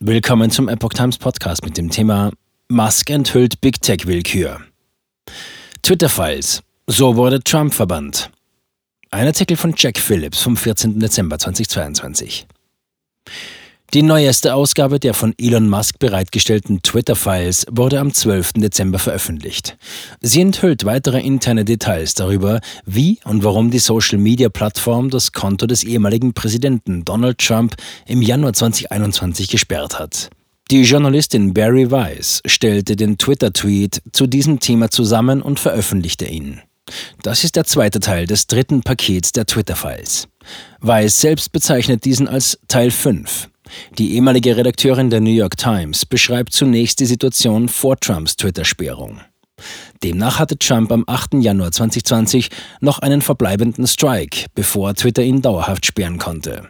Willkommen zum Epoch Times Podcast mit dem Thema Musk enthüllt Big Tech-Willkür. Twitter-Files. So wurde Trump verbannt. Ein Artikel von Jack Phillips vom 14. Dezember 2022. Die neueste Ausgabe der von Elon Musk bereitgestellten Twitter-Files wurde am 12. Dezember veröffentlicht. Sie enthüllt weitere interne Details darüber, wie und warum die Social-Media-Plattform das Konto des ehemaligen Präsidenten Donald Trump im Januar 2021 gesperrt hat. Die Journalistin Bari Weiss stellte den Twitter-Tweet zu diesem Thema zusammen und veröffentlichte ihn. Das ist der zweite Teil des dritten Pakets der Twitter-Files. Weiss selbst bezeichnet diesen als Teil 5. Die ehemalige Redakteurin der New York Times beschreibt zunächst die Situation vor Trumps Twitter-Sperrung. Demnach hatte Trump am 8. Januar 2020 noch einen verbleibenden Strike, bevor Twitter ihn dauerhaft sperren konnte.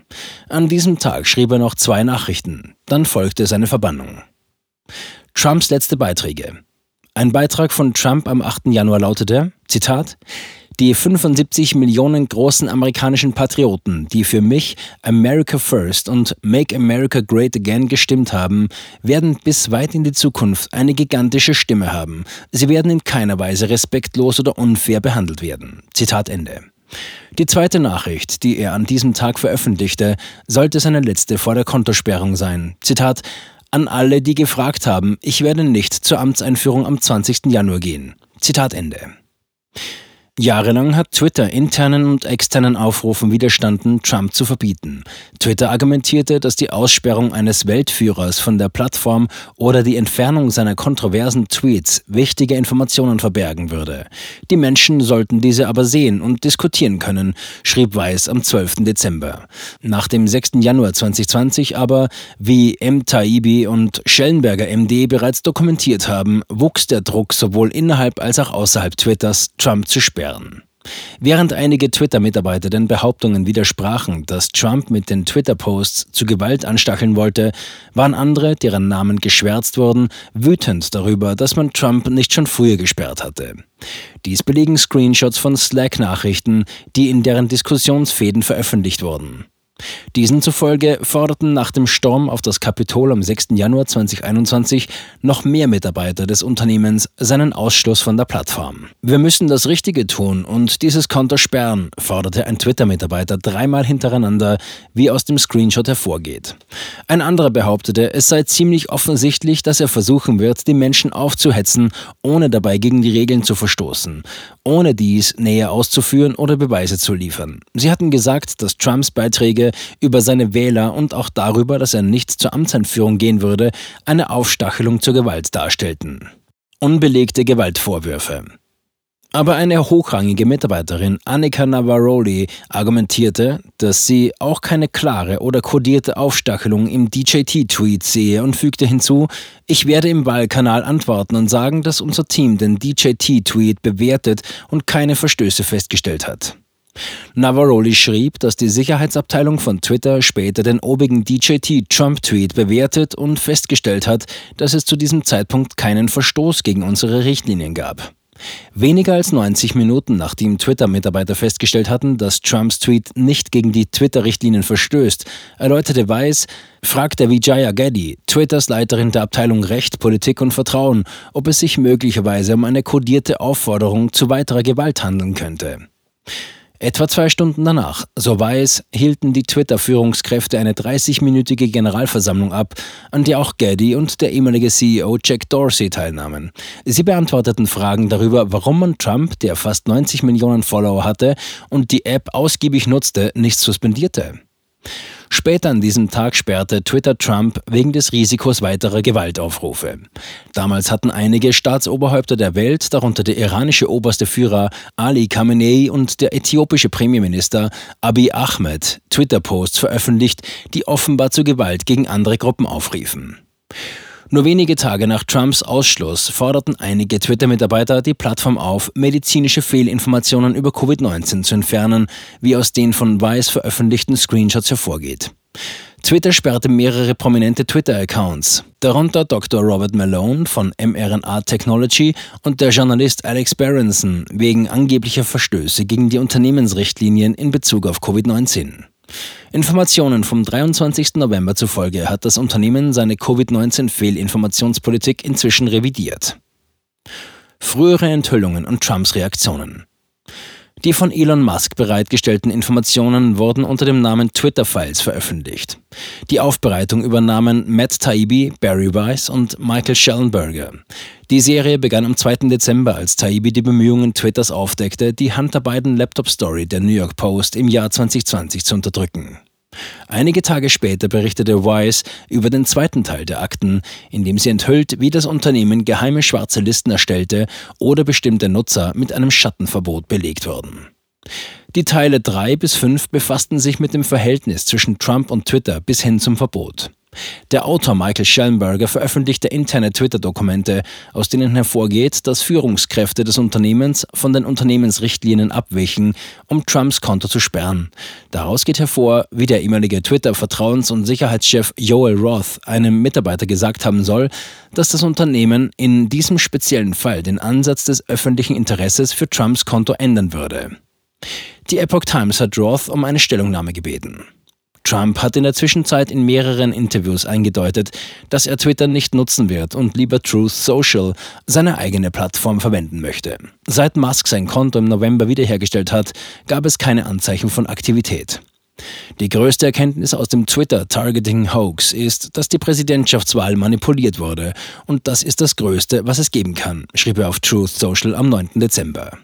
An diesem Tag schrieb er noch 2 Nachrichten, dann folgte seine Verbannung. Trumps letzte Beiträge. Ein Beitrag von Trump am 8. Januar lautete, Zitat, die 75 Millionen großen amerikanischen Patrioten, die für mich America First und Make America Great Again gestimmt haben, werden bis weit in die Zukunft eine gigantische Stimme haben. Sie werden in keiner Weise respektlos oder unfair behandelt werden. Zitat Ende. Die zweite Nachricht, die er an diesem Tag veröffentlichte, sollte seine letzte vor der Kontosperrung sein. Zitat, an alle, die gefragt haben, ich werde nicht zur Amtseinführung am 20. Januar gehen. Zitat Ende. Jahrelang hat Twitter internen und externen Aufrufen widerstanden, Trump zu verbieten. Twitter argumentierte, dass die Aussperrung eines Weltführers von der Plattform oder die Entfernung seiner kontroversen Tweets wichtige Informationen verbergen würde. Die Menschen sollten diese aber sehen und diskutieren können, schrieb Weiss am 12. Dezember. Nach dem 6. Januar 2020 aber, wie Matt Taibbi und Schellenberger MD bereits dokumentiert haben, wuchs der Druck sowohl innerhalb als auch außerhalb Twitters, Trump zu sperren. Während einige Twitter-Mitarbeiter den Behauptungen widersprachen, dass Trump mit den Twitter-Posts zu Gewalt anstacheln wollte, waren andere, deren Namen geschwärzt wurden, wütend darüber, dass man Trump nicht schon früher gesperrt hatte. Dies belegen Screenshots von Slack-Nachrichten, die in deren Diskussionsfäden veröffentlicht wurden. Diesen zufolge forderten nach dem Sturm auf das Kapitol am 6. Januar 2021 noch mehr Mitarbeiter des Unternehmens seinen Ausschluss von der Plattform. Wir müssen das Richtige tun und dieses Konto sperren, forderte ein Twitter-Mitarbeiter 3-mal hintereinander, wie aus dem Screenshot hervorgeht. Ein anderer behauptete, es sei ziemlich offensichtlich, dass er versuchen wird, die Menschen aufzuhetzen, ohne dabei gegen die Regeln zu verstoßen, ohne dies näher auszuführen oder Beweise zu liefern. Sie hatten gesagt, dass Trumps Beiträge über seine Wähler und auch darüber, dass er nicht zur Amtseinführung gehen würde, eine Aufstachelung zur Gewalt darstellten. Unbelegte Gewaltvorwürfe. Aber eine hochrangige Mitarbeiterin, Annika Navaroli, argumentierte, dass sie auch keine klare oder kodierte Aufstachelung im DJT-Tweet sehe und fügte hinzu, ich werde im Wahlkanal antworten und sagen, dass unser Team den DJT-Tweet bewertet und keine Verstöße festgestellt hat. Navaroli schrieb, dass die Sicherheitsabteilung von Twitter später den obigen DJT-Trump-Tweet bewertet und festgestellt hat, dass es zu diesem Zeitpunkt keinen Verstoß gegen unsere Richtlinien gab. Weniger als 90 Minuten, nachdem Twitter-Mitarbeiter festgestellt hatten, dass Trumps Tweet nicht gegen die Twitter-Richtlinien verstößt, erläuterte Weiss, fragte Vijaya Gadde, Twitters Leiterin der Abteilung Recht, Politik und Vertrauen, ob es sich möglicherweise um eine kodierte Aufforderung zu weiterer Gewalt handeln könnte. Etwa 2 Stunden danach, so Weiss, hielten die Twitter-Führungskräfte eine 30-minütige Generalversammlung ab, an der auch Gadde und der ehemalige CEO Jack Dorsey teilnahmen. Sie beantworteten Fragen darüber, warum man Trump, der fast 90 Millionen Follower hatte und die App ausgiebig nutzte, nicht suspendierte. Später an diesem Tag sperrte Twitter Trump wegen des Risikos weiterer Gewaltaufrufe. Damals hatten einige Staatsoberhäupter der Welt, darunter der iranische oberste Führer Ali Khamenei und der äthiopische Premierminister Abiy Ahmed, Twitter-Posts veröffentlicht, die offenbar zu Gewalt gegen andere Gruppen aufriefen. Nur wenige Tage nach Trumps Ausschluss forderten einige Twitter-Mitarbeiter die Plattform auf, medizinische Fehlinformationen über Covid-19 zu entfernen, wie aus den von Weiss veröffentlichten Screenshots hervorgeht. Twitter sperrte mehrere prominente Twitter-Accounts, darunter Dr. Robert Malone von mRNA Technology und der Journalist Alex Berenson wegen angeblicher Verstöße gegen die Unternehmensrichtlinien in Bezug auf Covid-19. Informationen vom 23. November zufolge hat das Unternehmen seine Covid-19-Fehlinformationspolitik inzwischen revidiert. Frühere Enthüllungen und Trumps Reaktionen. Die von Elon Musk bereitgestellten Informationen wurden unter dem Namen Twitter-Files veröffentlicht. Die Aufbereitung übernahmen Matt Taibbi, Bari Weiss und Michael Schellenberger. Die Serie begann am 2. Dezember, als Taibbi die Bemühungen Twitters aufdeckte, die Hunter-Biden-Laptop-Story der New York Post im Jahr 2020 zu unterdrücken. Einige Tage später berichtete Weiss über den zweiten Teil der Akten, in dem sie enthüllt, wie das Unternehmen geheime schwarze Listen erstellte oder bestimmte Nutzer mit einem Schattenverbot belegt wurden. Die Teile 3 bis 5 befassten sich mit dem Verhältnis zwischen Trump und Twitter bis hin zum Verbot. Der Autor Michael Schellenberger veröffentlichte interne Twitter-Dokumente, aus denen hervorgeht, dass Führungskräfte des Unternehmens von den Unternehmensrichtlinien abwichen, um Trumps Konto zu sperren. Daraus geht hervor, wie der ehemalige Twitter-Vertrauens- und Sicherheitschef Joel Roth einem Mitarbeiter gesagt haben soll, dass das Unternehmen in diesem speziellen Fall den Ansatz des öffentlichen Interesses für Trumps Konto ändern würde. Die Epoch Times hat Roth um eine Stellungnahme gebeten. Trump hat in der Zwischenzeit in mehreren Interviews eingedeutet, dass er Twitter nicht nutzen wird und lieber Truth Social, seine eigene Plattform, verwenden möchte. Seit Musk sein Konto im November wiederhergestellt hat, gab es keine Anzeichen von Aktivität. Die größte Erkenntnis aus dem Twitter-Targeting-Hoax ist, dass die Präsidentschaftswahl manipuliert wurde, und das ist das Größte, was es geben kann, schrieb er auf Truth Social am 9. Dezember.